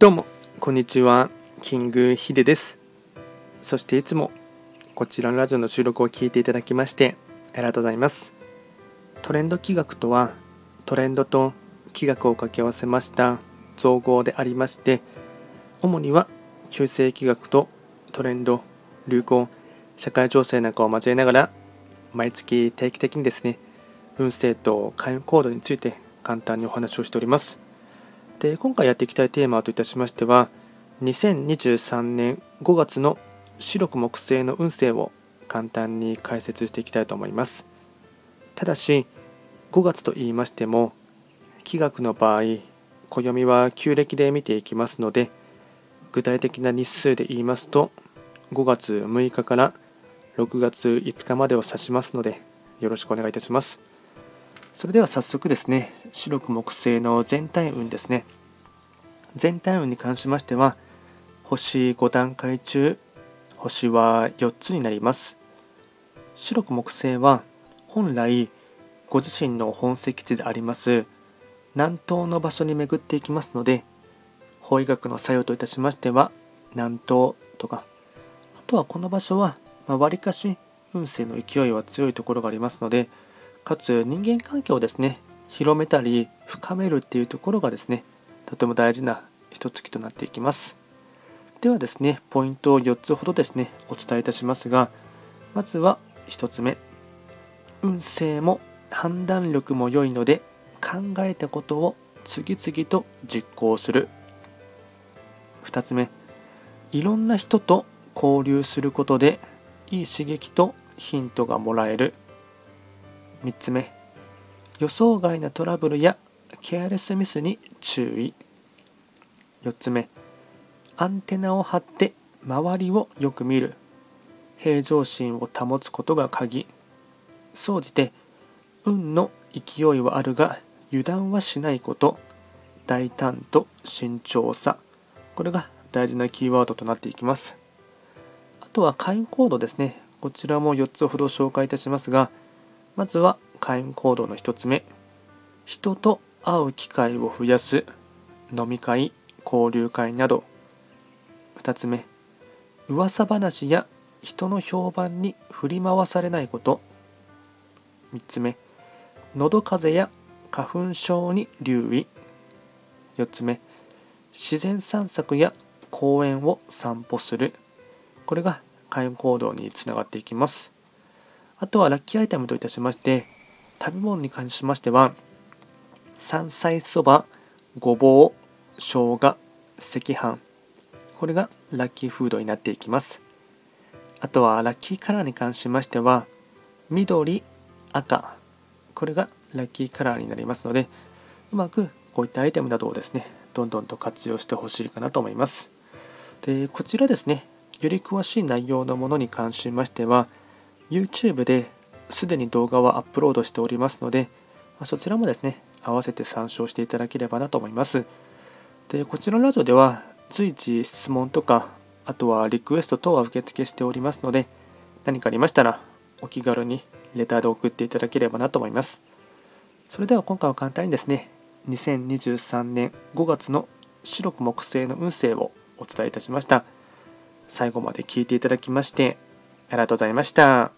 どうもこんにちは、キングヒデです。そしていつもこちらのラジオの収録を聞いていただきましてありがとうございます。トレンド企画とはトレンドと企画を掛け合わせました造語でありまして、主には旧世企画とトレンド、流行、社会情勢なんかを交えながら毎月定期的にですね、運勢と開運行動について簡単にお話をしております。で、今回やっていきたいテーマといたしましては、2023年5月の白く木星の運勢を簡単に解説していきたいと思います。ただし5月と言いましても、気学の場合暦は旧暦で見ていきますので、具体的な日数で言いますと5月6日から6月5日までを指しますので、よろしくお願いいたします。それでは早速ですね、白く木星の全体運ですね。全体運に関しましては、星5段階中星は4つになります。白く木星は本来ご自身の本籍地であります南東の場所に巡っていきますので、法医学の作用といたしましては南東とか、あとはこの場所はわりかし運勢の勢いは強いところがありますので、かつ人間関係をですね、広めたり深めるっていうところがですね、とても大事な一月となっていきます。ではですね、ポイントを4つほどですね、お伝えいたしますが、まずは1つ目、運勢も判断力も良いので考えたことを次々と実行する。2つ目、いろんな人と交流することでいい刺激とヒントがもらえる。3つ目、予想外なトラブルやケアレスミスに注意。4つ目、アンテナを張って周りをよく見る。平常心を保つことが鍵。総じて運の勢いはあるが油断はしないこと、大胆と慎重さ、これが大事なキーワードとなっていきます。あとは開運行動ですね。こちらも4つほど紹介いたしますが、まずは開運行動の1つ目、人と会う機会を増やす。飲み会、交流会など。2つ目、噂話や人の評判に振り回されないこと。3つ目、喉風邪や花粉症に留意。4つ目、自然散策や公園を散歩する。これが開運行動につながっていきます。あとはラッキーアイテムといたしまして、食べ物に関しましては山菜そば、ごぼう、生姜、赤飯、これがラッキーフードになっていきます。あとはラッキーカラーに関しましては緑、赤、これがラッキーカラーになりますので、うまくこういったアイテムなどをですね、どんどんと活用してほしいかなと思います。で、こちらですね、より詳しい内容のものに関しましては YouTube ですでに動画はアップロードしておりますので、そちらもですね、合わせて参照していただければなと思います。で、こちらのラジオでは随時質問とか、あとはリクエスト等は受付しておりますので、何かありましたらお気軽にレターで送っていただければなと思います。それでは今回は簡単にですね、2023年5月の白く木星の運勢をお伝えいたしました。最後まで聞いていただきましてありがとうございました。